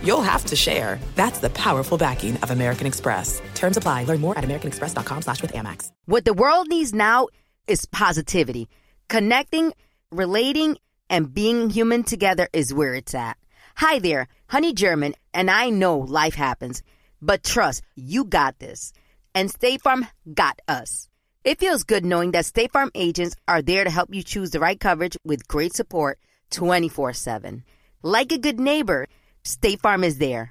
you'll have to share. That's the powerful backing of American Express. Terms apply. Learn more at americanexpress.com/withAmex. What the world needs now is positivity. Connecting, relating, and being human together is where it's at. Hi there, Honey German, and I know life happens, but trust, you got this. And State Farm got us. It feels good knowing that State Farm agents are there to help you choose the right coverage with great support 24/7. Like a good neighbor, State Farm is there.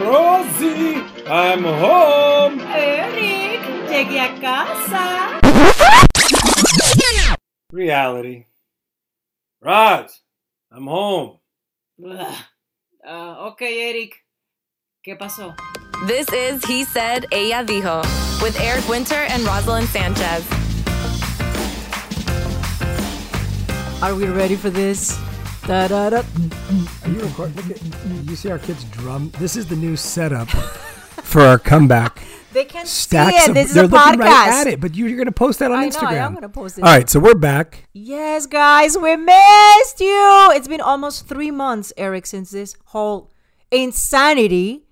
Rosie, I'm home. Eric, llegué a casa. Reality. Raj, I'm home. Okay, Eric. ¿Qué pasó? This is He Said, Ella Dijo, with Eric Winter and Rosalyn Sanchez. Are we ready for this? Da, da, da. Are you recording? Look at, you see our kids drum. This is the new setup for our comeback. They can't stacks see it. This is a podcast. They're looking right at it, but you're going to post that on Instagram. I know, I'm going to post it. All right, so we're back. Yes, guys, we missed you. It's been almost 3 months, Eric, since this whole insanity.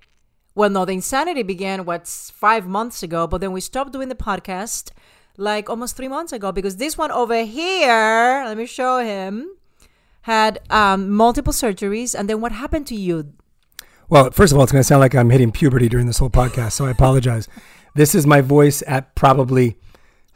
Well, no, the insanity began, 5 months ago, but then we stopped doing the podcast like almost 3 months ago because this one over here, let me show him, had multiple surgeries. And then what happened to you? Well, first of all, it's going to sound like I'm hitting puberty during this whole podcast, so I apologize. This is my voice at probably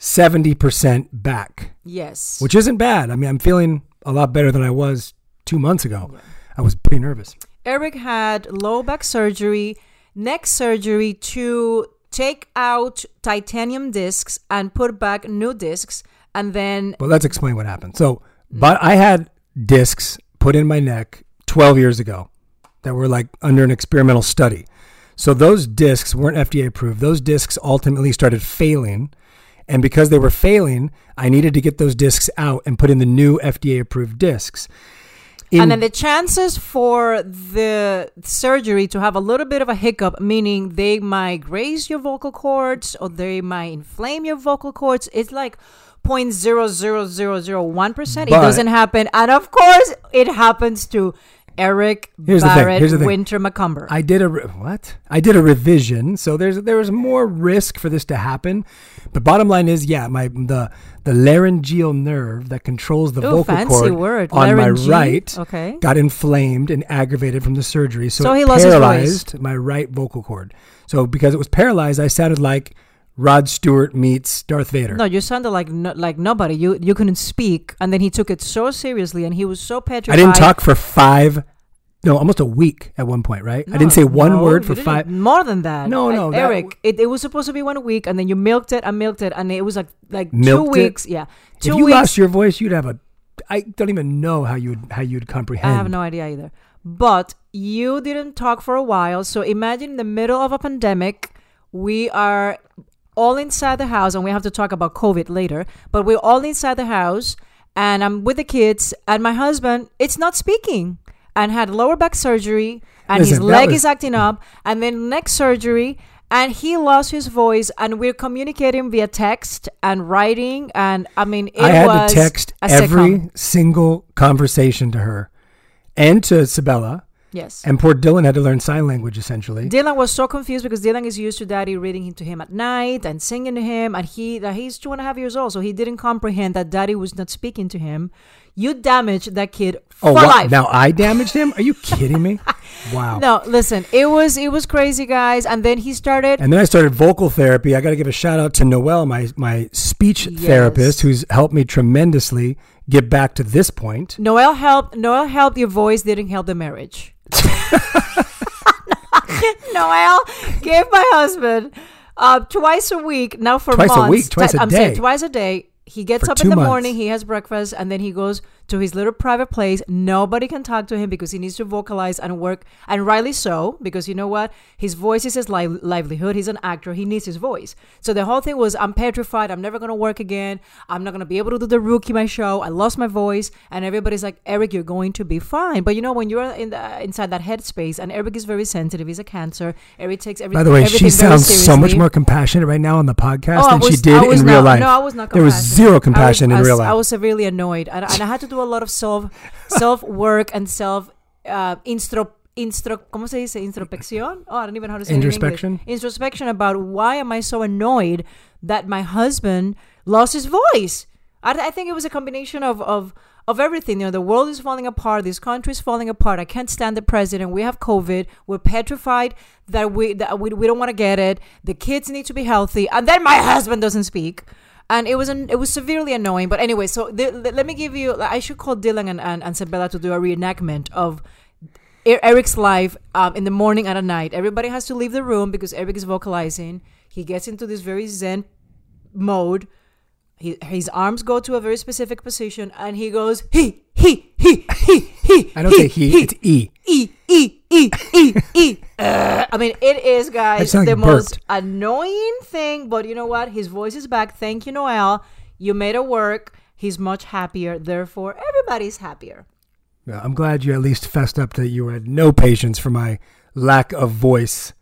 70% back. Yes. Which isn't bad. I mean, I'm feeling a lot better than I was 2 months ago. Yeah. I was pretty nervous. Eric had low back surgery, neck surgery to take out titanium discs and put back new discs. And then... Well, let's explain what happened. So, but I had... discs put in my neck 12 years ago that were like under an experimental study. So those discs weren't FDA approved. Those discs ultimately started failing. And because they were failing, I needed to get those discs out and put in the new FDA approved discs. And then the chances for the surgery to have a little bit of a hiccup, meaning they might raise your vocal cords or they might inflame your vocal cords. It's like 0.00001%. It doesn't happen. And of course, it happens to Eric Barrett Winter McCumber. I did a revision. So there was more risk for this to happen. But bottom line is, yeah, the laryngeal nerve that controls the vocal cord on my right got inflamed and aggravated from the surgery. So it paralyzed my right vocal cord. So because it was paralyzed, I sounded like Rod Stewart meets Darth Vader. No, you sounded like nobody. You couldn't speak, and then he took it so seriously, and he was so petrified. I didn't talk for almost a week at one point, right? No, I didn't say one word for 5. More than that. No, Eric, it was supposed to be 1 week, and then you milked it, and it was like 2 weeks. It? Yeah, 2 weeks. If you lost your voice, you'd have a. I don't even know how you'd comprehend. I have no idea either. But you didn't talk for a while, so imagine in the middle of a pandemic, we are all inside the house, and we have to talk about COVID later, but we're all inside the house, and I'm with the kids, and my husband, it's not speaking, and had lower back surgery, and his leg is acting up, and then neck surgery, and he lost his voice, and we're communicating via text and writing, and I mean, I had to text every single conversation to her and to Sabella. Yes. And poor Dylan had to learn sign language, essentially. Dylan was so confused because Dylan is used to Daddy reading to him at night and singing to him. And he's 2.5 years old, so he didn't comprehend that Daddy was not speaking to him. You damaged that kid for life. Now I damaged him? Are you kidding me? Wow. No, listen, it was crazy, guys. And then I started vocal therapy. I got to give a shout out to Noel, my speech therapist, who's helped me tremendously get back to this point. Noel helped your voice, didn't help the marriage. Noel gave my husband twice a week now for months. Twice a day. He gets up in the morning, he has breakfast, and then he goes to his little private place. Nobody can talk to him because he needs to vocalize and work, and rightly so, because you know what? His voice is his livelihood. He's an actor. He needs his voice. So the whole thing was, I'm petrified. I'm never going to work again. I'm not going to be able to do The Rookie, my show. I lost my voice. And everybody's like, Eric, you're going to be fine. But you know, when you're inside that headspace, and Eric is very sensitive. He's a Cancer. Eric takes everything very seriously. By the way, she sounds so much more compassionate right now on the podcast than she did in real life. No, I was not compassionate. There was zero compassion in real life. I was severely annoyed, and I had to do a lot of self work and self introspection. Oh, I don't even know how to say introspection. Introspection about why am I so annoyed that my husband lost his voice. I think it was a combination of everything. You know, the world is falling apart. This country is falling apart. I can't stand the president. We have COVID. We're petrified that we don't want to get it. The kids need to be healthy, and then my husband doesn't speak. And it was severely annoying. But anyway, so let me give you... I should call Dylan and Sabella to do a reenactment of Eric's life in the morning and at night. Everybody has to leave the room because Eric is vocalizing. He gets into this very zen mode. His arms go to a very specific position, and he goes, he. I don't say he, it's E. E. I mean, it is, guys, the most annoying thing. But you know what? His voice is back. Thank you, Noel. You made it work. He's much happier. Therefore, everybody's happier. Well, I'm glad you at least fessed up that you had no patience for my lack of voice.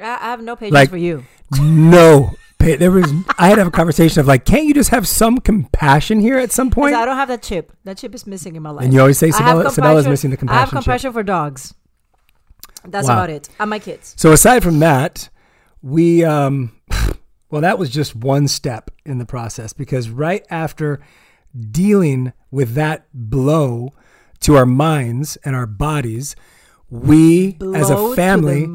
I have no patience for you. No. I had to have a conversation of like, can't you just have some compassion here at some point? I don't have that chip. That chip is missing in my life. And you always say Sabella's missing the compassion. I have compassion for dogs. That's about it. And my kids. So aside from that, we, that was just one step in the process, because right after dealing with that blow to our minds and our bodies, we as a family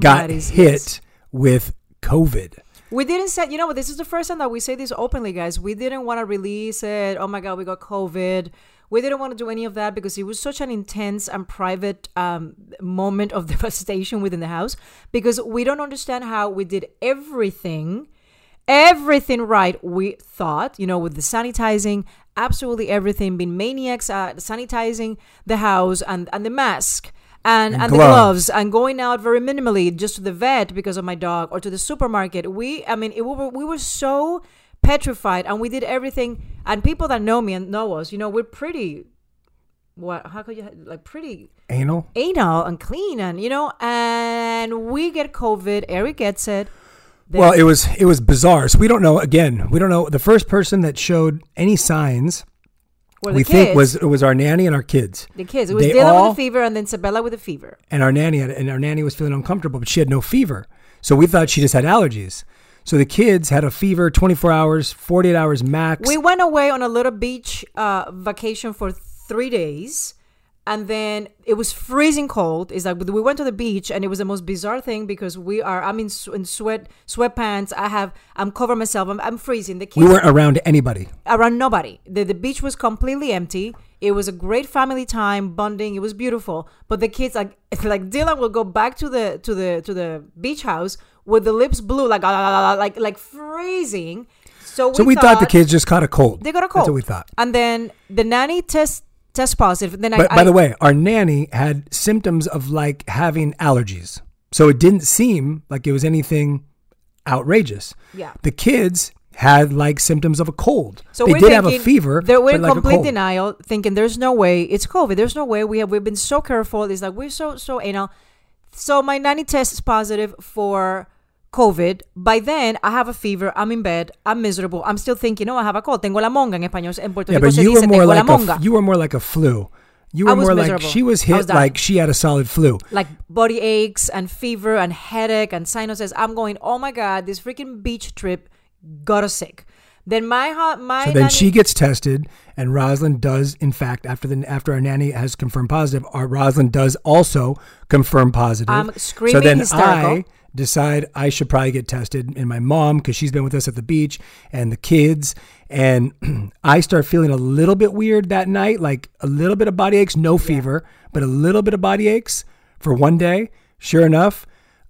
got hit with COVID. We didn't say, you know what, this is the first time that we say this openly, guys. We didn't want to release it. Oh my God, we got COVID. We didn't want to do any of that because it was such an intense and private moment of devastation within the house, because we don't understand how we did everything right, we thought, you know, with the sanitizing, absolutely everything, being maniacs, sanitizing the house and the mask. And the gloves, and going out very minimally, just to the vet because of my dog, or to the supermarket. We were so petrified, and we did everything. And people that know me and know us, you know, we're pretty. What? How could you pretty anal and clean, and you know, and we get COVID. Eric gets it. Well, it was bizarre. So we don't know. Again, we don't know. The first person that showed any signs, it was our nanny and our kids. The kids. It was Dylan with a fever, and then Sabella with a fever. And our nanny was feeling uncomfortable, but she had no fever. So we thought she just had allergies. So the kids had a fever 24 hours, 48 hours max. We went away on a little beach vacation for 3 days, and then it was freezing cold. It's like we went to the beach, and it was the most bizarre thing because I'm in sweatpants. I'm covering myself. I'm freezing. The kids. We weren't around anybody. Around nobody. The beach was completely empty. It was a great family time, bonding. It was beautiful. But the kids, like Dylan, will go back to the beach house with the lips blue, like freezing. So we thought the kids just caught a cold. They got a cold. That's what we thought. And then the nanny test positive. Then by the way, our nanny had symptoms of like having allergies. So it didn't seem like it was anything outrageous. Yeah. The kids had like symptoms of a cold. So they did have a fever. They were in complete denial, thinking there's no way it's COVID. There's no way. We've been so careful. It's like we're so anal. So my nanny tests positive for COVID. By then, I have a fever. I'm in bed. I'm miserable. I'm still thinking, oh, I have a cold. Tengo la monga in Spanish. En Puerto Rico se dice, tengo la monga. You were more like a flu. You were more miserable. Like she was hit, was like she had a solid flu. Like body aches and fever and headache and sinuses. I'm going, oh my God, this freaking beach trip got us sick. Then my nanny, she gets tested, and Rosalyn does, in fact, after our nanny has confirmed positive, our Rosalyn does also confirm positive. I'm screaming hysterical. I decide I should probably get tested, and my mom, because she's been with us at the beach, and the kids, and I start feeling a little bit weird that night, like a little bit of body aches, no fever, but a little bit of body aches for one day. Sure enough,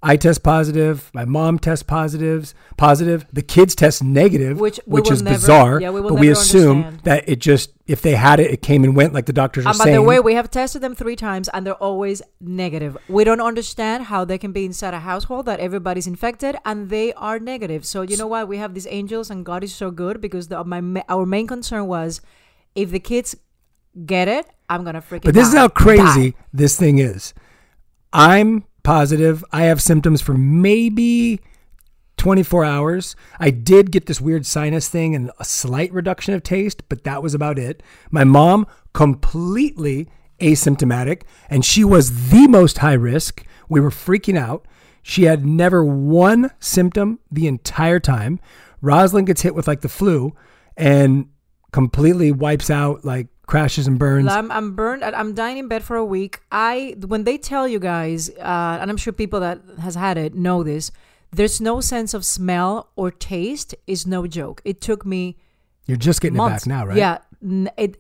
I test positive. My mom tests positive. The kids test negative, which is bizarre. Yeah, but we assume that it just, if they had it, it came and went like the doctors are saying. And by the way, we have tested them 3 times and they're always negative. We don't understand how they can be inside a household that everybody's infected and they are negative. So you know what? We have these angels and God is so good because our main concern was if the kids get it, I'm going to freak out. But this is how crazy this thing is. I'm positive. I have symptoms for maybe 24 hours. I did get this weird sinus thing and a slight reduction of taste, but that was about it. My mom, completely asymptomatic, and she was the most high risk. We were freaking out. She had never one symptom the entire time. Rosalyn gets hit with like the flu and completely wipes out, like crashes and burns. I'm burned. I'm dying in bed for a week. When they tell you guys, and I'm sure people that has had it know this, there's no sense of smell or taste is no joke. It took me. You're just getting months. It back now, right? Yeah.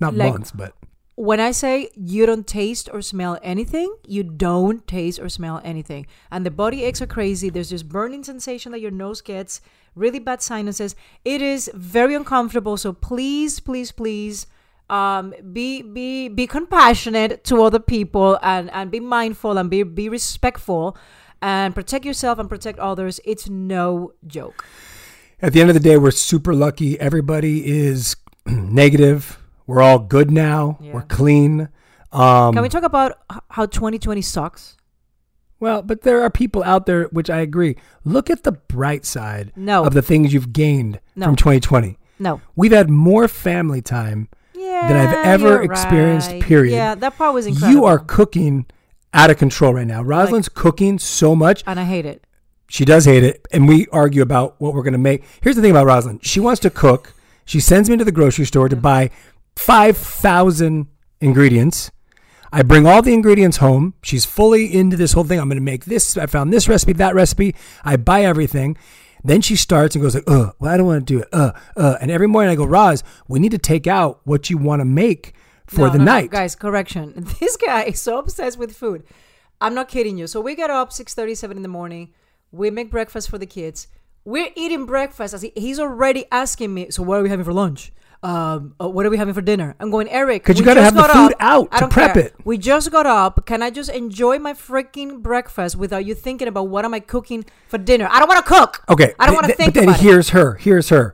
Not like, months, but. When I say you don't taste or smell anything, you don't taste or smell anything. And the body aches are crazy. There's this burning sensation that your nose gets, really bad sinuses. It is very uncomfortable. So please, please, please. Be compassionate to other people and be mindful and be respectful and protect yourself and protect others. It's no joke. At the end of the day, we're super lucky. Everybody is negative. We're all good now. Yeah. We're clean. Can we talk about how 2020 sucks? Well, but there are people out there, which I agree. Look at the bright side of the things you've gained from 2020. No. We've had more family time than I've ever experienced, period. Yeah, that part was incredible. You are cooking out of control right now. Rosalyn's cooking so much. And I hate it. She does hate it. And we argue about what we're going to make. Here's the thing about Rosalyn. She wants to cook. She sends me to the grocery store to buy 5,000 ingredients. I bring all the ingredients home. She's fully into this whole thing. I'm going to make this. I found this recipe, that recipe. I buy everything. Then she starts and goes like, well, I don't want to do it. And every morning I go, Roz, we need to take out what you want to make for the night. Guys, correction. This guy is so obsessed with food. I'm not kidding you. So we get up 6:37 in the morning. We make breakfast for the kids. We're eating breakfast. He's already asking me, so what are we having for lunch? What are we having for dinner? I'm going, Eric, because you got to have the food out to prep it. We just got up. Can I just enjoy my freaking breakfast without you thinking about what am I cooking for dinner? I don't want to cook. Okay. I don't want to think about it. But then here's her.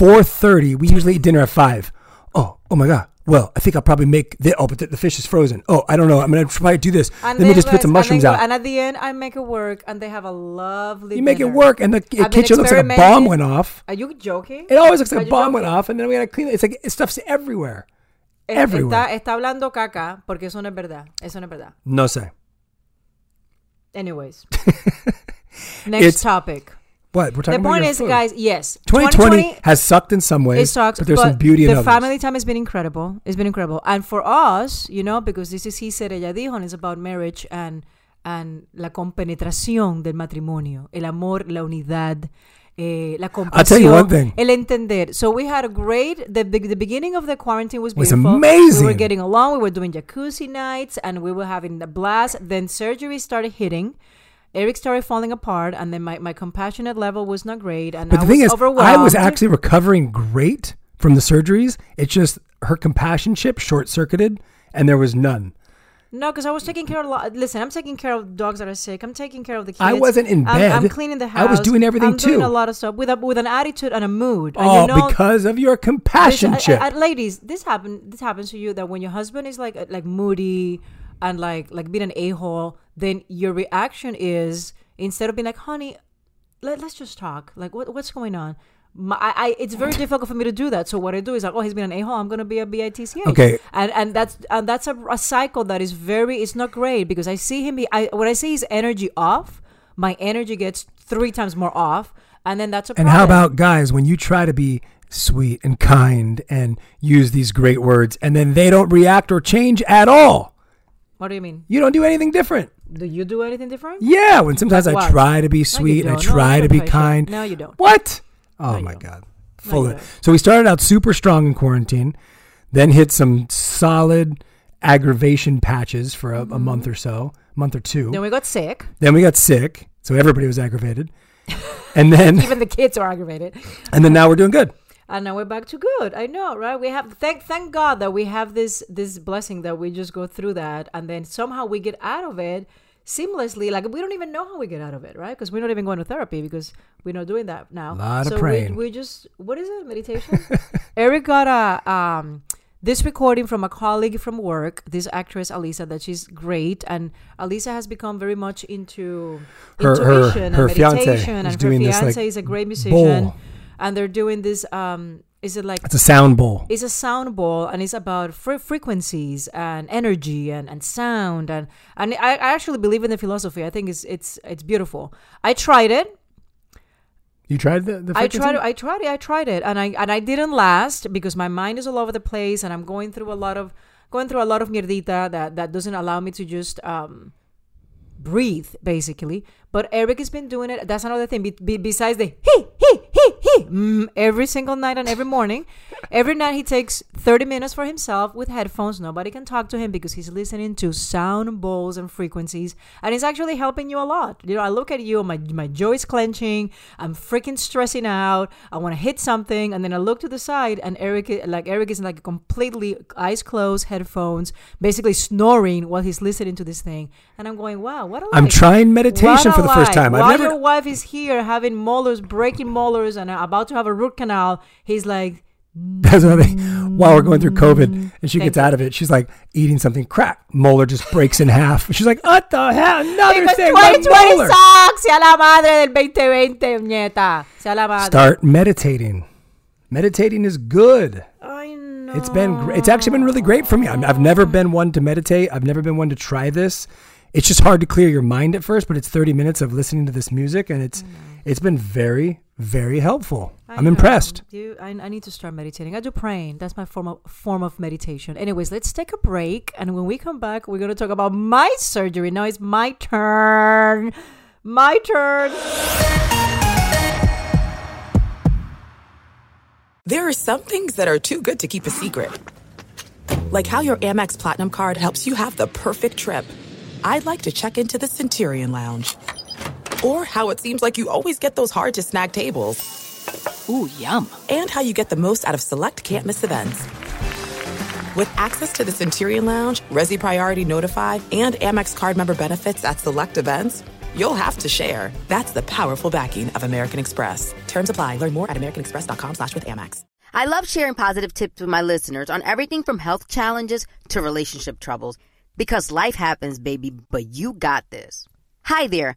4:30. We usually eat dinner at 5. Oh my God. Well, I think I'll probably make this. Oh, but the fish is frozen. Oh, I don't know. I'm going to try to do this. Let me just put some mushrooms out. And at the end, I make it work and they have a lovely dinner. You make it work and the kitchen looks like a bomb went off. Are you joking? It always looks like a bomb went off and then we got to clean it. It's like stuff's everywhere. Everywhere. Está hablando caca porque eso no es verdad. Eso no es verdad. No sé. Anyways. Next topic. What we're talking about. The point is, guys, yes, 2020 has sucked in some ways. It sucks, but there's some beauty in others. The family time has been incredible. It's been incredible, and for us, you know, because this is He Said, Ella Dijo, and it's about marriage and la compenetración del matrimonio, el amor, la unidad, la compasión. I'll tell you one thing. El entender. So we had a great. The beginning of the quarantine was beautiful. It was amazing. We were getting along. We were doing jacuzzi nights, and we were having a blast. Then surgery started hitting. Eric started falling apart, and then my compassionate level was not great, and I was overwhelmed. I was actually recovering great from the surgeries. It's just her compassion chip short-circuited, and there was none. No, because I was taking care of... Listen, I'm taking care of dogs that are sick. I'm taking care of the kids. I wasn't in bed. I'm cleaning the house. I was doing everything, too. I'm doing a lot of stuff with an attitude and a mood. Oh, and you know, because of your compassion chip. Ladies, this happens to you, that when your husband is like moody... and like being an a-hole, then your reaction is, instead of being like, honey, let's just talk. Like, what's going on? It's very difficult for me to do that. So what I do is like, oh, he's been an a-hole. I'm going to be a bitch. Okay. And that's a cycle that is it's not great, because I see him. When I see his energy off, my energy gets 3 times more off. And then that's a problem. And how about, guys, when you try to be sweet and kind and use these great words, and then they don't react or change at all? What do you mean? You don't do anything different. Do you do anything different? Yeah. When sometimes I try to be sweet and I try to be kind. No, you don't. What? Oh, my God. Full of it. So we started out super strong in quarantine, then hit some solid aggravation patches for a month or so, month or two. Then we got sick. So everybody was aggravated. And then even the kids are aggravated. And then now we're doing good. And now we're back to good. I know, right? We have thank God that we have this blessing that we just go through that, and then somehow we get out of it seamlessly. Like, we don't even know how we get out of it, right? Because we're not even going to therapy, because we're not doing that now. A lot of praying. We just, what is it? Meditation. Eric got this recording from a colleague from work, this actress Alisa, that she's great, and Alisa has become very much into intuition and meditation, and her fiance is a great musician. Bowl. And they're doing this, is it like... It's a sound bowl. It's a sound bowl, and it's about frequencies and energy and sound. And I actually believe in the philosophy. I think it's beautiful. I tried it. You tried the frequency? I tried it. And I didn't last, because my mind is all over the place, and I'm going through a lot of mierdita that doesn't allow me to just... breathe, basically. But Eric has been doing it. That's another thing. Besides the he every single night and every morning, every night he takes 30 minutes for himself with headphones. Nobody can talk to him because he's listening to sound bowls and frequencies, and it's actually helping you a lot. You know, I look at you, my jaw is clenching, I'm freaking stressing out, I want to hit something, and then I look to the side, and Eric is like completely eyes closed, headphones, basically snoring while he's listening to this thing, and I'm going, wow. I'm trying meditation for the first time. While your wife is here having breaking molars and about to have a root canal, he's like... That's another thing. While we're going through COVID and she gets out of it, she's like eating something, crack, molar just breaks in half. She's like, what the hell? Another thing, my molar. Start meditating. Meditating is good. I know. It's been great. It's actually been really great for me. I've never been one to meditate. I've never been one to try this. It's just hard to clear your mind at first, but it's 30 minutes of listening to this music, and it's been very, very helpful. I'm impressed. I need to start meditating. I do praying. That's my form of meditation. Anyways, let's take a break, and when we come back, we're going to talk about my surgery. Now it's my turn. My turn. There are some things that are too good to keep a secret, like how your Amex Platinum card helps you have the perfect trip. I'd like to check into the Centurion Lounge. Or how it seems like you always get those hard-to-snag tables. Ooh, yum. And how you get the most out of select can't-miss events. With access to the Centurion Lounge, Rezy Priority Notify, and Amex card member benefits at select events, you'll have to share. That's the powerful backing of American Express. Terms apply. Learn more at americanexpress.com/withAmex. I love sharing positive tips with my listeners on everything from health challenges to relationship troubles. Because life happens, baby, but you got this. Hi there,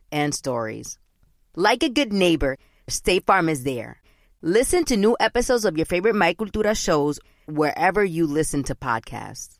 and stories. Like a good neighbor, State Farm is there. Listen to new episodes of your favorite My Cultura shows wherever you listen to podcasts.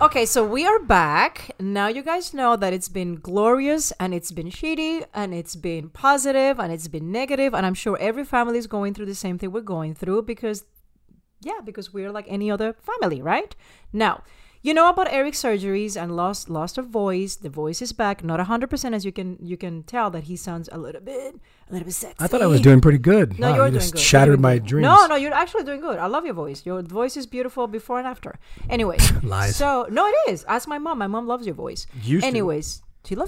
Okay, so we are back. Now you guys know that it's been glorious and it's been shitty and it's been positive and it's been negative, and I'm sure every family is going through the same thing we're going through because we're like any other family, right? Now, you know about Eric's surgeries and lost of voice. The voice is back, not 100%, as you can tell that he sounds a little bit sexy. I thought I was doing pretty good. No, wow, you're doing just good. Shattered my dreams. No, you're actually doing good. I love your voice. Your voice is beautiful before and after. Anyway. Lies. So, no, it is. Ask my mom. My mom loves your voice. She loves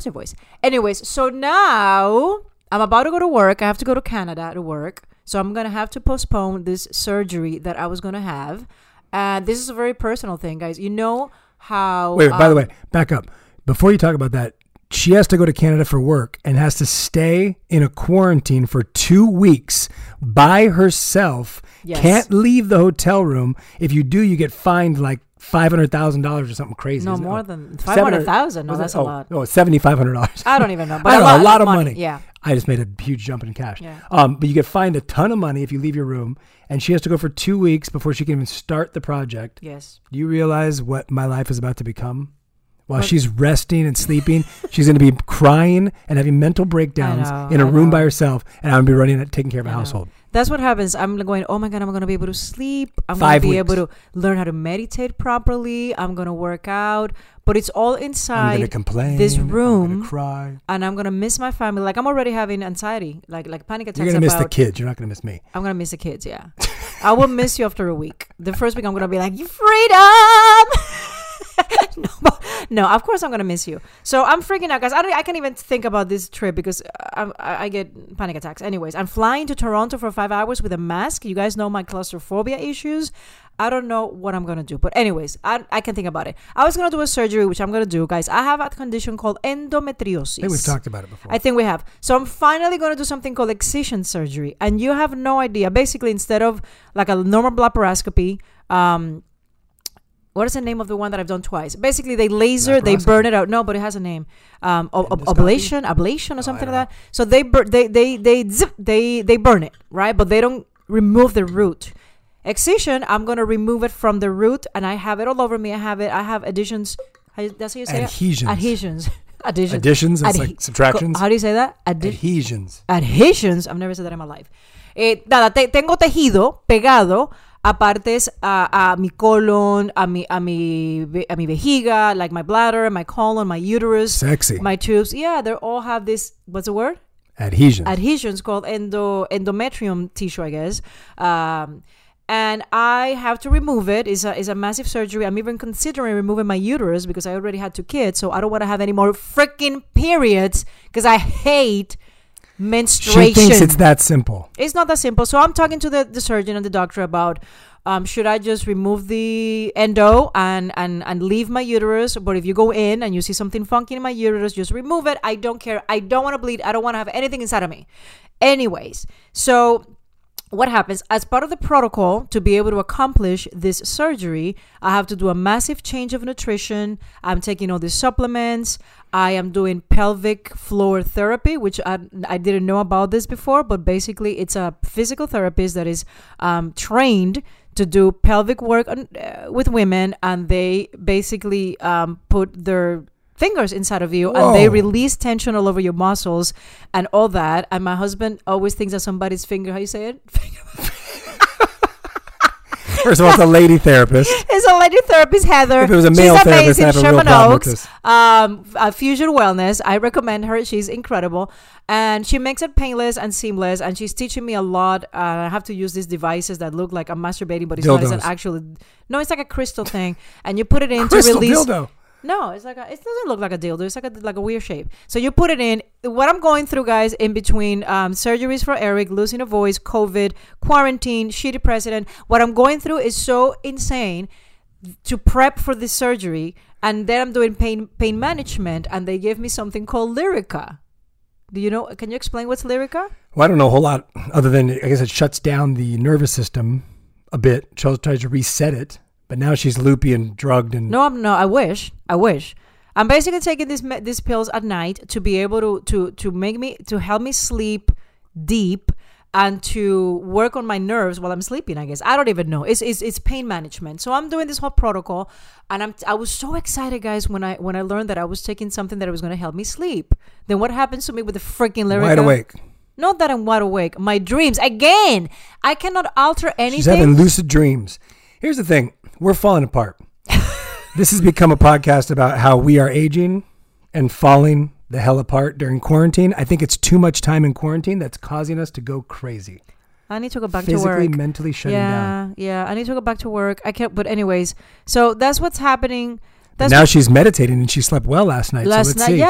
your voice. Anyways, so now I'm about to go to work. I have to go to Canada to work. So I'm going to have to postpone this surgery that I was going to have. This is a very personal thing, guys. You know how... Wait, by the way, back up. Before you talk about that, she has to go to Canada for work and has to stay in a quarantine for 2 weeks by herself. Yes. Can't leave the hotel room. If you do, you get fined like $500,000 or something crazy. No, more than $500,000. No, that's a lot. No, $7,500. I don't even know. But a lot of money. Yeah. I just made a huge jump in cash. Yeah. But you get fined a ton of money if you leave your room, and she has to go for 2 weeks before she can even start the project. Yes. Do you realize what my life is about to become? While she's resting and sleeping, she's going to be crying and having mental breakdowns in a room by herself, and I'm going to be running it, taking care of a household. That's what happens. I'm going, oh my God, I'm going to be able to sleep. I'm going to be able to learn how to meditate properly. I'm going to work out. But it's all inside this room. I'm going to cry. And I'm going to miss my family. Like, I'm already having anxiety, like panic attacks. You're going to miss the kids. You're not going to miss me. I'm going to miss the kids, yeah. I will miss you after a week. The first week, I'm going to be like, you freedom! No, of course I'm going to miss you. So I'm freaking out, guys. I can't even think about this trip because I get panic attacks. Anyways, I'm flying to Toronto for 5 hours with a mask. You guys know my claustrophobia issues. I don't know what I'm going to do. But anyways, I can think about it. I was going to do a surgery, which I'm going to do, guys. I have a condition called endometriosis. I think we've talked about it before. I think we have. So I'm finally going to do something called excision surgery. And you have no idea. Basically, instead of like a normal laparoscopy, what is the name of the one that I've done twice? Basically, they laser, they burn it out. No, but it has a name. Ablation or something like that. So they burn it, right? But they don't remove the root. Excision, I'm going to remove it from the root, and I have it all over me. I have adhesions. That's how you say it? Adhesions. Additions, it's like subtractions. How do you say that? Adhesions. I've never said that in my life. Tengo tejido pegado a partes, a mi colon, a mi vejiga, like my bladder, my colon, my uterus. Sexy. My tubes. Yeah, they all have this, what's the word? Adhesions. Adhesions called endometrium tissue, I guess. And I have to remove it. It's a massive surgery. I'm even considering removing my uterus because I already had 2 kids, so I don't want to have any more freaking periods because I hate menstruation. She thinks it's that simple. It's not that simple. So I'm talking to the surgeon and the doctor about should I just remove the endo and leave my uterus? But if you go in and you see something funky in my uterus, just remove it. I don't care. I don't want to bleed. I don't want to have anything inside of me. Anyways, so... what happens as part of the protocol to be able to accomplish this surgery, I have to do a massive change of nutrition. I'm taking all these supplements. I am doing pelvic floor therapy, which I didn't know about this before, but basically it's a physical therapist that is trained to do pelvic work with women, and they basically put their fingers inside of you. Whoa. And they release tension all over your muscles and all that. And my husband always thinks that somebody's finger, how you say it? First of all, it's a lady therapist. It's a lady therapist, Heather. If it was a male therapist, I'd have a real problem with this. She's amazing, Sherman Oaks, Fusion Wellness. I recommend her. She's incredible. And she makes it painless and seamless. And she's teaching me a lot. I have to use these devices that look like I'm masturbating, but it's not an actual... No, it's like a crystal thing. And you put it in to release... Crystal dildo. No, it's like a, it doesn't look like a dildo. It's like a weird shape. So you put it in. What I'm going through, guys, in between surgeries for Eric, losing a voice, COVID, quarantine, shitty president, what I'm going through is so insane to prep for the surgery. And then I'm doing pain management, and they gave me something called Lyrica. Do you know? Can you explain what's Lyrica? Well, I don't know a whole lot other than I guess it shuts down the nervous system a bit. She tries to reset it, but now she's loopy and drugged. And no, I'm not. I wish. I'm basically taking these pills at night to be able to help me sleep deep and to work on my nerves while I'm sleeping. I guess I don't even know. It's pain management. So I'm doing this whole protocol, and I was so excited, guys, when I learned that I was taking something that was going to help me sleep. Then what happens to me with the freaking Lyrica? Wide awake. Not that I'm wide awake. My dreams again. I cannot alter anything. She's having lucid dreams. Here's the thing: we're falling apart. This has become a podcast about how we are aging and falling the hell apart during quarantine. I think it's too much time in quarantine that's causing us to go crazy. I need to go back to work. Physically, mentally shutting down. Yeah, I need to go back to work. I can't, but anyways, so that's what's happening. She's meditating, and she slept well last night.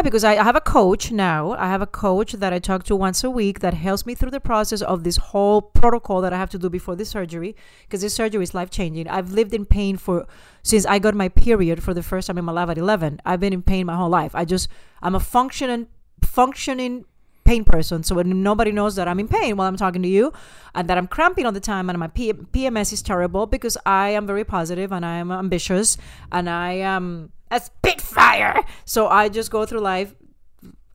Because I have a coach now. I have a coach that I talk to once a week that helps me through the process of this whole protocol that I have to do before the surgery, because this surgery is life-changing. I've lived in pain since I got my period for the first time in my life at 11. I've been in pain my whole life. I'm a functioning pain person, so when nobody knows that I'm in pain while I'm talking to you, and that I'm cramping all the time, and my PMS is terrible, because I am very positive, and I am ambitious, and I am a spitfire, so I just go through life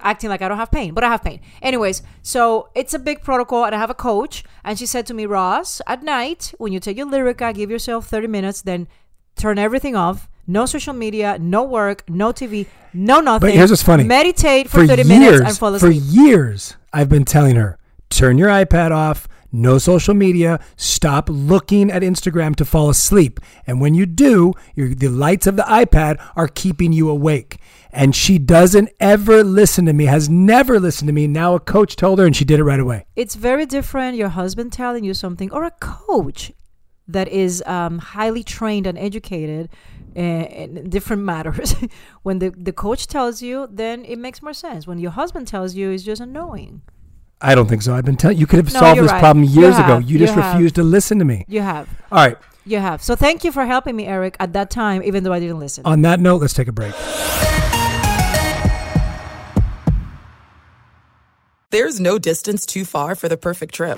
acting like I don't have pain, but I have pain. Anyways, so it's a big protocol, and I have a coach, and she said to me, Ross, at night, when you take your Lyrica, give yourself 30 minutes, then turn everything off. No social media, no work, no TV, no nothing. But here's what's funny. Meditate for 30 minutes and fall asleep. For years, I've been telling her, turn your iPad off, no social media, stop looking at Instagram to fall asleep. And when you do, the lights of the iPad are keeping you awake. And she doesn't ever listen to me, has never listened to me. Now a coach told her, and she did it right away. It's very different, your husband telling you something, or a coach that is highly trained and educated in different matters. When the coach tells you, then it makes more sense. When your husband tells you, it's just annoying. I don't think so. I've been telling you, could have solved this problem years ago. You just refused to listen to me. You have. All right. You have. So thank you for helping me, Eric, at that time, even though I didn't listen. On that note, let's take a break. There's no distance too far for the perfect trip.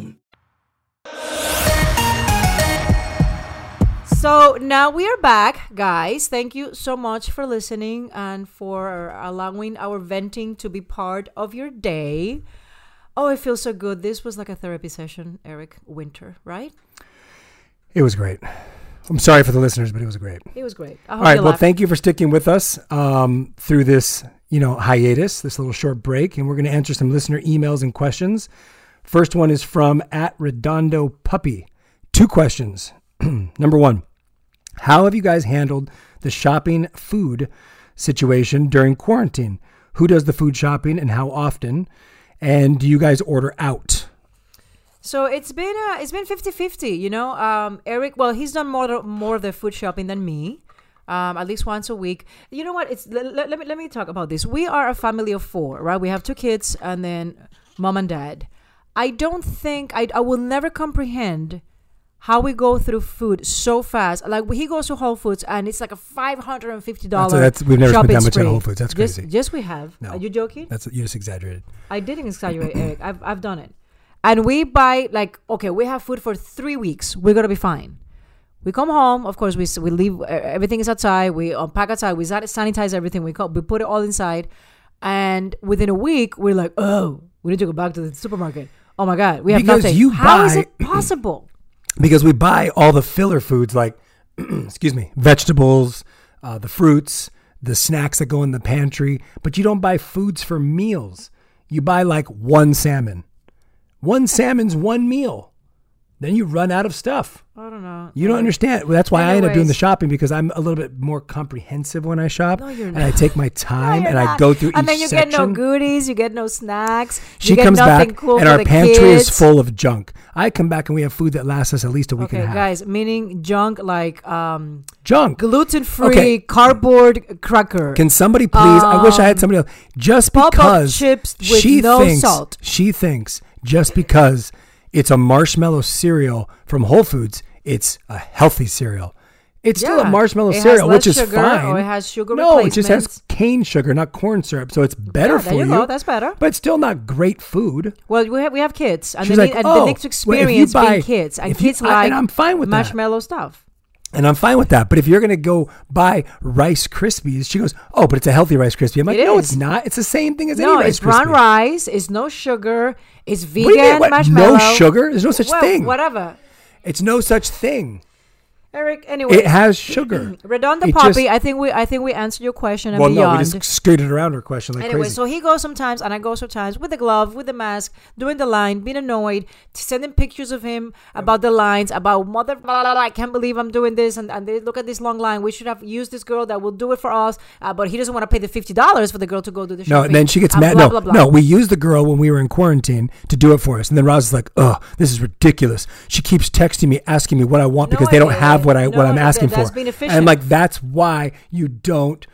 So now we are back, guys. Thank you so much for listening and for allowing our venting to be part of your day. Oh, it feels so good. This was like a therapy session, Eric Winter, right? It was great. I'm sorry for the listeners, but it was great. It was great. All right. Well, thank you for sticking with us through this, hiatus, this little short break. And we're going to answer some listener emails and questions. First one is from @RedondoPuppy. Two questions. Number one, how have you guys handled the shopping food situation during quarantine? Who does the food shopping and how often? And do you guys order out? So it's been 50-50, Eric, well, he's done more of the food shopping than me, at least once a week. You know what? Let me talk about this. We are a family of four, right? We have two kids and then mom and dad. I don't think I will never comprehend how we go through food so fast. Like, he goes to Whole Foods, and it's like a $550 we've never spent that much at Whole Foods. That's crazy. Yes, we have. No. Are you joking? You just exaggerated. I didn't exaggerate, Eric. I've done it. And we buy, we have food for 3 weeks. We're going to be fine. We come home. Of course, we leave. Everything is outside. We unpack outside. We sanitize everything. We put it all inside. And within a week, we're like, oh, we need to go back to the supermarket. Oh, my God. We have nothing. How is it possible? Because we buy all the filler foods like, excuse me, vegetables, the fruits, the snacks that go in the pantry. But you don't buy foods for meals. You buy like one salmon. One salmon's one meal. Then you run out of stuff. I don't know. You don't understand. Well, that's why I end up doing the shopping, because I'm a little bit more comprehensive when I shop. No, you're not. And I take my time and I go through each section. And then you get no goodies. You get no snacks. She comes back and our pantry is full of junk. I come back and we have food that lasts us at least a week and a half. Guys, meaning junk like... junk. Gluten-free cardboard cracker. Can somebody please... I wish I had somebody else. Just because... chips with no salt. She thinks just because... it's a marshmallow cereal from Whole Foods. It's a healthy cereal. It's still a marshmallow cereal, which is fine. Or it has sugar replacements. It just has cane sugar, not corn syrup. So it's better for you. That's better. But it's still not great food. Well, we have kids. And they need to experience being kids. And kids like marshmallow stuff. And I'm fine with that. But if you're going to go buy Rice Krispies, she goes, oh, but it's a healthy Rice Krispie. I'm like, it's not. It's the same thing as any Rice Krispie. No, it's brown rice. It's no sugar. It's vegan marshmallow. No sugar? There's no such thing. Whatever. It's no such thing. Eric, anyway. It has sugar. Redondo Poppy, I think we answered your question and beyond. No, we just skirted around her question crazy. So he goes sometimes and I go sometimes with the glove, with the mask, doing the line, being annoyed, sending pictures of him about the lines, about mother, blah, blah, blah, I can't believe I'm doing this. And they look at this long line. We should have used this girl that will do it for us. But he doesn't want to pay the $50 for the girl to go do the shopping. No, and then she gets mad. Blah, blah, blah, blah. No, we used the girl when we were in quarantine to do it for us. And then Roz is like, oh, this is ridiculous. She keeps texting me, asking me what I want because they don't have what I'm asking for. And I'm like, that's why you don't.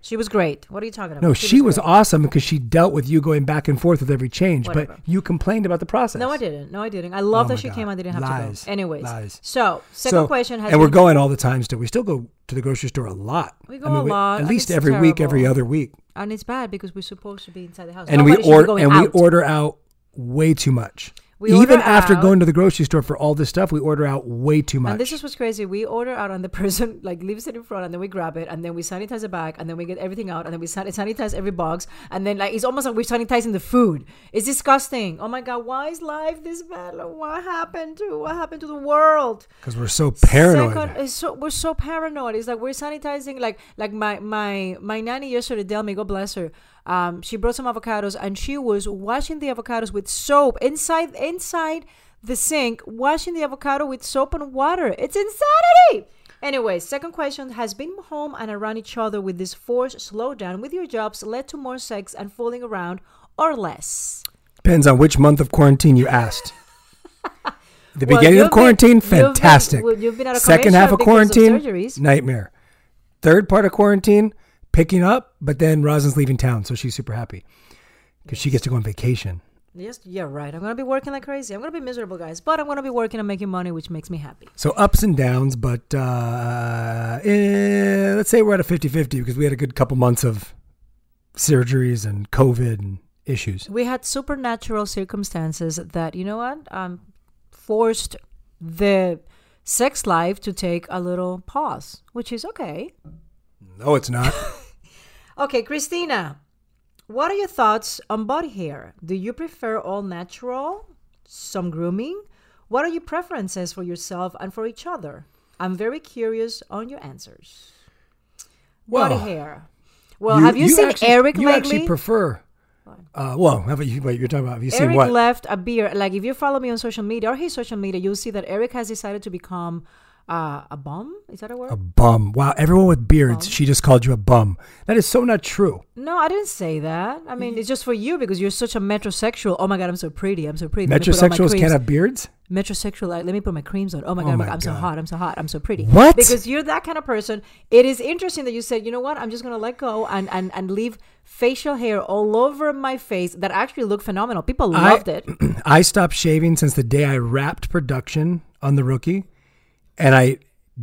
She was great. What are you talking about? No, she was awesome because she dealt with you going back and forth with every change. Whatever. But you complained about the process. No, I didn't. I love that she came. I didn't have to go. Anyways. Lies. So, second question. And we're going all the time still. We still go to the grocery store a lot. We go a lot. At least every week, every other week. And it's bad because we're supposed to be inside the house. And we order out way too much. Even after going to the grocery store for all this stuff, we order out way too much. And this is what's crazy. We order out and the person leaves it in front and then we grab it and then we sanitize the bag and then we get everything out and then we sanitize every box and then it's almost like we're sanitizing the food. It's disgusting. Oh my God, why is life this bad? What happened to the world? Because we're so paranoid. We're so paranoid. It's like we're sanitizing like my nanny yesterday, Delmi, God bless her. She brought some avocados and she was washing the avocados with soap inside the sink, washing the avocado with soap and water. It's insanity. Anyway, second question, has being home and around each other with this forced slowdown with your jobs led to more sex and fooling around or less? Depends on which month of quarantine you asked. The beginning of quarantine, fantastic. Second half of quarantine, nightmare. Third part of quarantine, picking up, but then Rosalyn's leaving town, so she's super happy because she gets to go on vacation. Yes, yeah, right. I'm going to be working like crazy. I'm going to be miserable, guys, but I'm going to be working and making money, which makes me happy. So ups and downs, but let's say we're at a 50-50 because we had a good couple months of surgeries and COVID and issues. We had supernatural circumstances that, you know what, forced the sex life to take a little pause, which is okay. No, it's not. Okay, Christina, what are your thoughts on body hair? Do you prefer all natural, some grooming? What are your preferences for yourself and for each other? I'm very curious on your answers. Well, body hair. Well, have you seen actually, Eric lately? You actually prefer... you're talking about, have you seen what? Eric left a beard. Like, if you follow me on social media or his social media, you'll see that Eric has decided to become a bum. Is that a word? A bum. Wow, everyone with beards, she just called you a bum. That is so not true. No, I didn't say that. I mean, it's just for you because you're such a metrosexual. Oh, my God, I'm so pretty. I'm so pretty. Metrosexuals can't have beards? Metrosexual. Like, let me put my creams on. Oh, my God. So hot. I'm so hot. I'm so pretty. What? Because you're that kind of person. It is interesting that you said, you know what? I'm just going to let go and leave facial hair all over my face that actually looked phenomenal. People loved it. I stopped shaving since the day I wrapped production on The Rookie, and I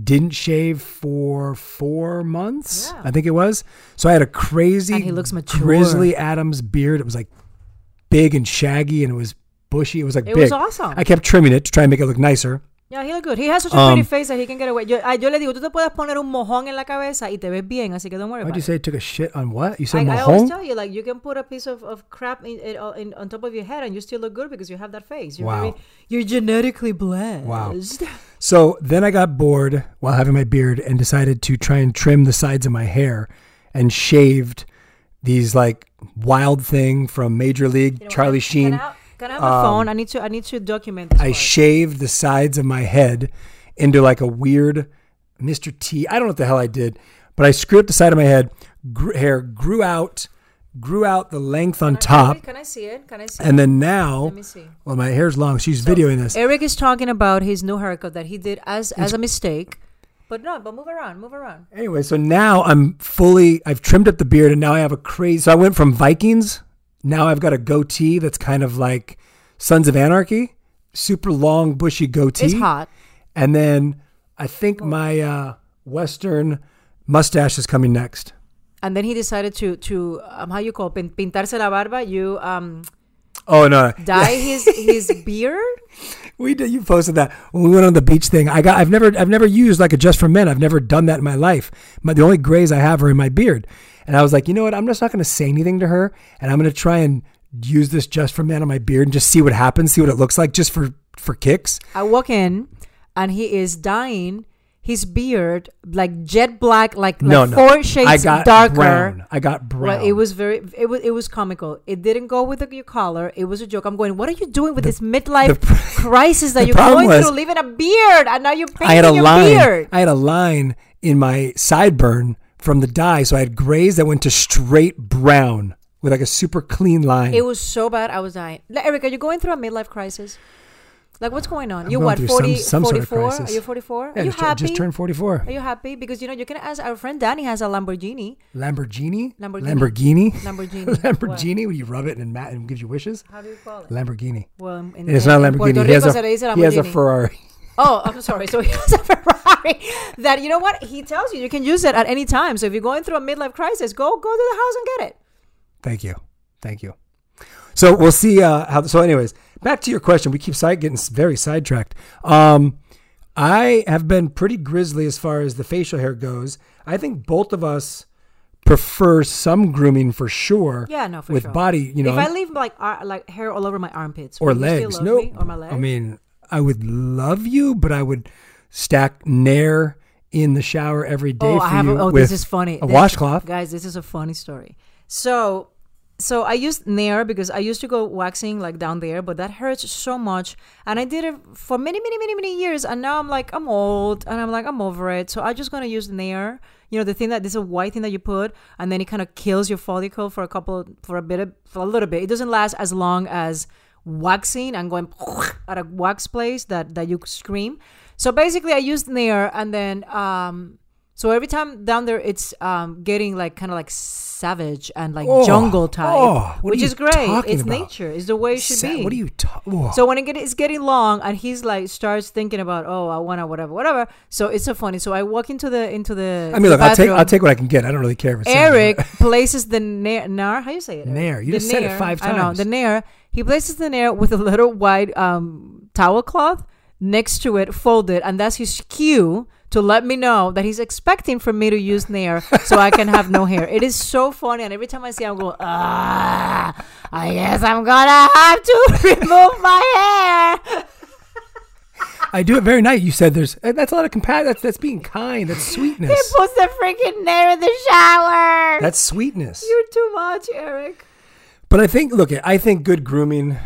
didn't shave for 4 months, I think it was. So I had a crazy and he looks mature. Grizzly Adams beard. It was like big and shaggy, and it was bushy. It was like big. It was awesome. I kept trimming it to try and make it look nicer. Yeah, he looked good. He has such a pretty face that he can get away. Yo le digo, tú te puedes poner un mojón en la cabeza y te ves bien, así que don't worry about it. Why'd you say it took a shit on what? You said mojón? I always tell you, like, you can put a piece of crap in on top of your head and you still look good because you have that face. You're you're genetically blessed. Wow. So then I got bored while having my beard and decided to try and trim the sides of my hair and shaved these, like, wild thing from Major League, Charlie Sheen. Can I have my phone? I need to document this. I shaved the sides of my head into like a weird Mr. T. I don't know what the hell I did, but I screwed up the side of my head. Hair grew out the length on top. Can I see it? And then now, let me see. Well, my hair's long. She's videoing this. Eric is talking about his new haircut that he did as a mistake. But move around. Anyway, so now I've trimmed up the beard and now I have a crazy. So I went from Vikings. Now I've got a goatee that's kind of like Sons of Anarchy, super long, bushy goatee. It's hot. And then I think my Western mustache is coming next. And then he decided to how you call it? Pintarse la barba? Dye his beard? We did. You posted that when we went on the beach thing. I've never used like a Just for Men. I've never done that in my life. The only grays I have are in my beard. And I was like, you know what? I'm just not going to say anything to her. And I'm going to try and use this Just for Men on my beard and just see what happens, see what it looks like just for kicks. I walk in and he is dyeing his beard like jet black, like 4 shades darker. I got brown. Well, it was very comical. It didn't go with your color. It was a joke. I'm going, what are you doing with this midlife crisis that you're going through, leaving a beard? And now you're painting your beard. I had a line in my sideburn from the dye, so I had grays that went to straight brown with like a super clean line. It was so bad, I was dying. Eric, are you going through a midlife crisis? Like, what's going on? You're what, 40, some 44? Sort of are you 44? Yeah, are you happy? I just turned 44. Are you happy? Because, you know, you can ask our friend Danny has a Lamborghini. Lamborghini? When you rub it and gives you wishes? How do you call it? Lamborghini. Well, it's not Lamborghini. Puerto Rico se le dice Lamborghini. He has a Ferrari. Oh, I'm sorry. So he has a Ferrari that, you know what? He tells you can use it at any time. So if you're going through a midlife crisis, go to the house and get it. Thank you. So we'll see how. So anyways, back to your question. We keep getting very sidetracked. I have been pretty grisly as far as the facial hair goes. I think both of us prefer some grooming for sure. Yeah, no, for with sure. With body, you know. If I leave like hair all over my armpits or legs, or my legs. I mean, I would love you, but I would stack Nair in the shower every day this is funny. A washcloth. Guys, this is a funny story. So I used Nair because I used to go waxing like down there, but that hurts so much. And I did it for many, many, many, many years. And now I'm like, I'm old and I'm like, I'm over it. So I'm just going to use Nair. You know, this is a white thing that you put and then it kind of kills your follicle for a little bit. It doesn't last as long as waxing and going at a wax place that you scream. So basically I used Nair, and then so every time down there it's getting like kind of like savage and like jungle type, which is great. It's about nature. It's the way it should be. What are you talking about? So when it's getting long and he's like starts thinking about, I want to whatever. So it's so funny. So I walk into the I mean, look, I'll take what I can get. I don't really care if it's Eric places the Nair. How do you say it? Nair. You just said it 5 times. I know. The Nair. He places the Nair with a little white towel cloth next to it, folded, and that's his cue to let me know that he's expecting for me to use Nair so I can have no hair. It is so funny, and every time I see it, I'm going, I guess I'm gonna have to remove my hair. I do it very nice. You said that's a lot of compassion. That's being kind. That's sweetness. He puts the freaking Nair in the shower. That's sweetness. You're too much, Eric. But I think good grooming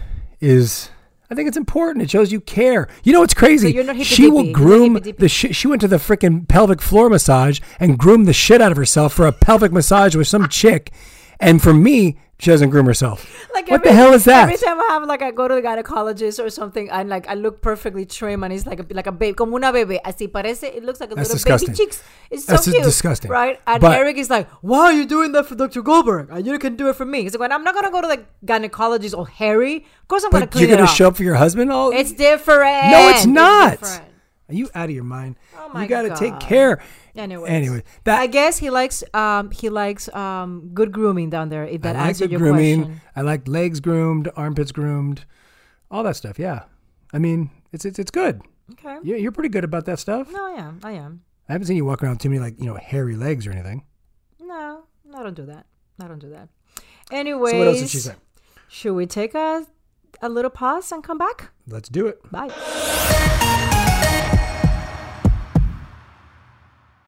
is... I think it's important. It shows you care. You know what's crazy? So she will groom the shit. She went to the freaking pelvic floor massage and groomed the shit out of herself for a pelvic massage with some chick. And for me, she doesn't groom herself. Like what the hell is that? Every time I go to the gynecologist or something, and I look perfectly trim, and it's like a baby, como una bebé. Así parece. It looks like a little disgusting. Baby cheeks. It's so cute. That's disgusting, right? And Eric is like, "Why are you doing that for Dr. Goldberg? And you can do it for me." He's like, well, "I'm not gonna go to the gynecologist all hairy. Of course, I'm gonna clean it up." You're gonna show up for your husband? All it's different. No, it's not. It's are you out of your mind? Oh my God! You gotta take care. Anyway, I guess he likes good grooming down there. If that answers your question, I like legs groomed, armpits groomed, all that stuff. Yeah, I mean it's good. Okay, you're pretty good about that stuff. No, I am. I haven't seen you walk around with too many hairy legs or anything. No, I don't do that. Anyways, so what else did she say? Should we take a little pause and come back? Let's do it. Bye.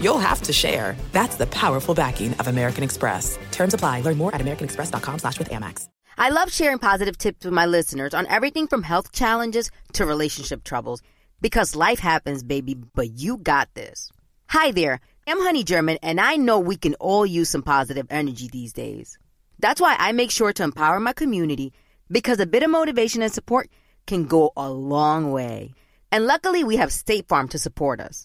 You'll have to share. That's the powerful backing of American Express. Terms apply. Learn more at americanexpress.com/withAmex. I love sharing positive tips with my listeners on everything from health challenges to relationship troubles. Because life happens, baby, but you got this. Hi there. I'm Honey German, and I know we can all use some positive energy these days. That's why I make sure to empower my community, because a bit of motivation and support can go a long way. And luckily, we have State Farm to support us.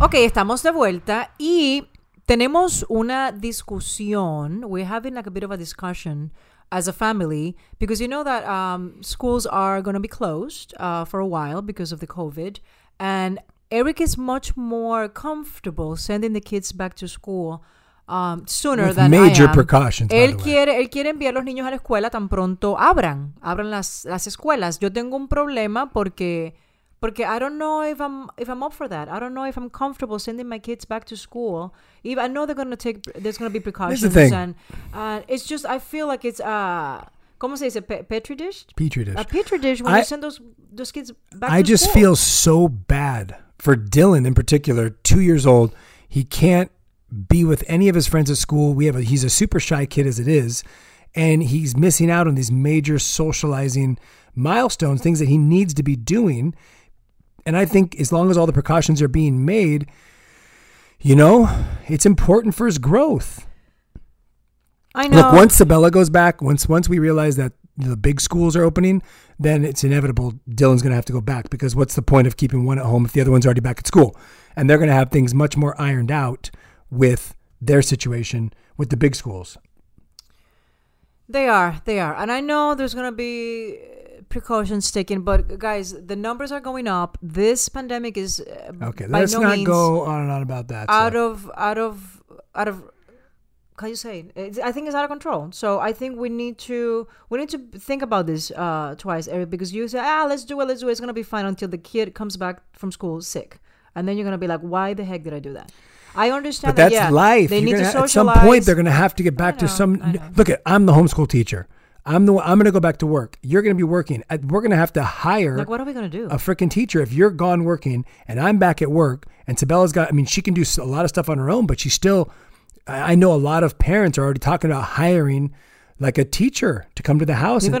Ok, estamos de vuelta y tenemos una discusión. We're having like a bit of a discussion as a family because you know that schools are going to be closed for a while because of the COVID, and Eric is much more comfortable sending the kids back to school sooner with than major I am. Precautions, él quiere enviar los niños a la escuela tan pronto abran las escuelas. Yo tengo un problema porque Porque I don't know if I'm up for that. I don't know if I'm comfortable sending my kids back to school. If I know they're gonna there's gonna be precautions. That's the thing. And it's just I feel like it's ¿cómo se dice? Petri dish? Petri dish. A petri dish when you send those kids back to school. I just feel so bad for Dylan in particular, 2 years old. He can't be with any of his friends at school. He's a super shy kid as it is, and he's missing out on these major socializing milestones, things that he needs to be doing. And I think as long as all the precautions are being made, you know, it's important for his growth. I know. Look, once Sabella goes back, once we realize that the big schools are opening, then it's inevitable Dylan's going to have to go back, because what's the point of keeping one at home if the other one's already back at school? And they're going to have things much more ironed out with their situation with the big schools. They are. And I know there's going to be precautions taken, but guys, the numbers are going up. This pandemic is okay. Let's not go on and on about that. Out of how do you say it? I think it's out of control. So I think we need to think about this twice, Eric, because you say, let's do it. It's gonna be fine until the kid comes back from school sick, and then you're gonna be like, why the heck did I do that? I understand, but that's life. They need to socialize. At some point, they're gonna have to get back to some. Look, I'm the homeschool teacher. I'm going to go back to work. You're going to be working. We're going to have to hire. Like, what are we going to do? A freaking teacher. If you're gone working and I'm back at work, and Sabella's got, I mean, she can do a lot of stuff on her own, but she's still, I know a lot of parents are already talking about hiring like a teacher to come to the house and deal with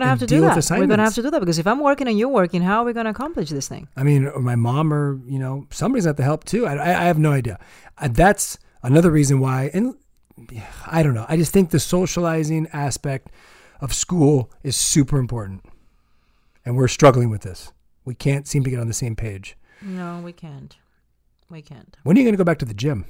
assignments. We're going to have to do that, because if I'm working and you're working, how are we going to accomplish this thing? I mean, my mom or, you know, somebody's going to have to help too. I have no idea. That's another reason why, and I don't know. I just think the socializing aspect of school is super important, and we're struggling with this. We can't seem to get on the same page. No, we can't. When are you going to go back to the gym?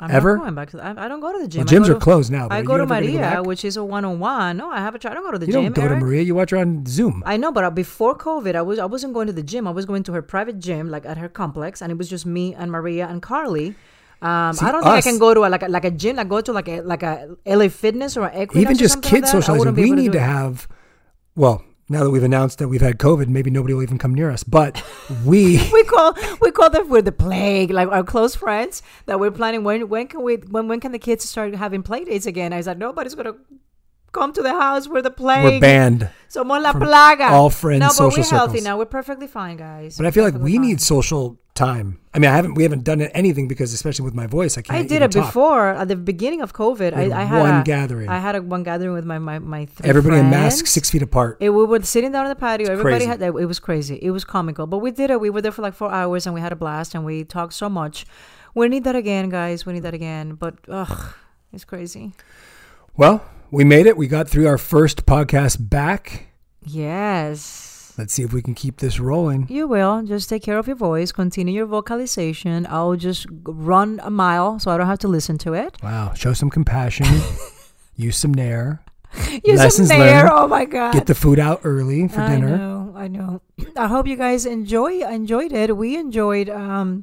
Not going back to I don't go to the gym. Well, gyms are closed now. I go to Maria, which is a one-on-one. No, I have a try. I don't go to the gym. You don't go to Maria. You watch her on Zoom. I know, but before COVID, I wasn't going to the gym. I was going to her private gym, like at her complex, and it was just me and Maria and Carly. I don't think I can go to a gym. I go to like a LA Fitness or an Equinox. Even just kids like socializing. We need to have. Well, now that we've announced that we've had COVID, maybe nobody will even come near us. But we we call them we're the plague. Like our close friends that we're planning. When can the kids start having play dates again? I said nobody's gonna come to the house. We're the plague. We're banned. Somos la plaga. All friends. No, but social we're healthy circles. Now. We're perfectly fine, guys. But I feel like we need social time. I mean, we haven't done anything, because especially with my voice, I can't. I did it before at the beginning of COVID. I had one gathering. I had one gathering with my three everybody friends. In masks, 6 feet apart. We were sitting down on the patio. It was crazy. It was comical, but we did it. We were there for like 4 hours, and we had a blast, and we talked so much. We need that again, guys. We need that again. But it's crazy. Well, we made it. We got through our first podcast back. Yes. Let's see if we can keep this rolling. You will. Just take care of your voice. Continue your vocalization. I'll just run a mile so I don't have to listen to it. Wow. Show some compassion. Use some Nair. Use some Nair. Oh, my God. Get the food out early for dinner. I know. I hope you guys enjoyed it. We enjoyed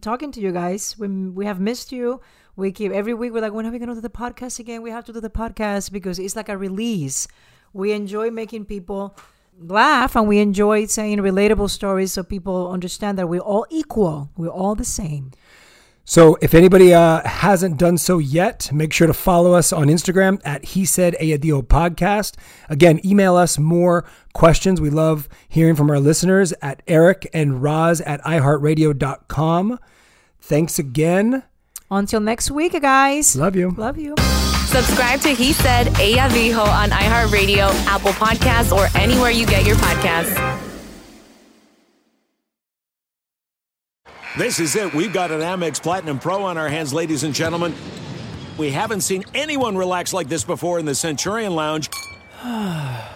talking to you guys. We have missed you. We keep every week. We're like, when are we going to do the podcast again? We have to do the podcast because it's like a release. We enjoy making people laugh, and we enjoy saying relatable stories so people understand that we're all equal. We're all the same. So if anybody hasn't done so yet, make sure to follow us on Instagram at He Said Ella Dijo Podcast. Again, email us more questions. We love hearing from our listeners at Eric and Roz at iHeartRadio.com. Thanks again. Until next week, guys. Love you. Love you. Subscribe to He Said, Ella Dijo on iHeartRadio, Apple Podcasts, or anywhere you get your podcasts. This is it. We've got an Amex Platinum Pro on our hands, ladies and gentlemen. We haven't seen anyone relax like this before in the Centurion Lounge.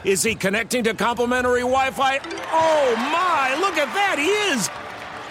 Is he connecting to complimentary Wi-Fi? Oh, my. Look at that. He is.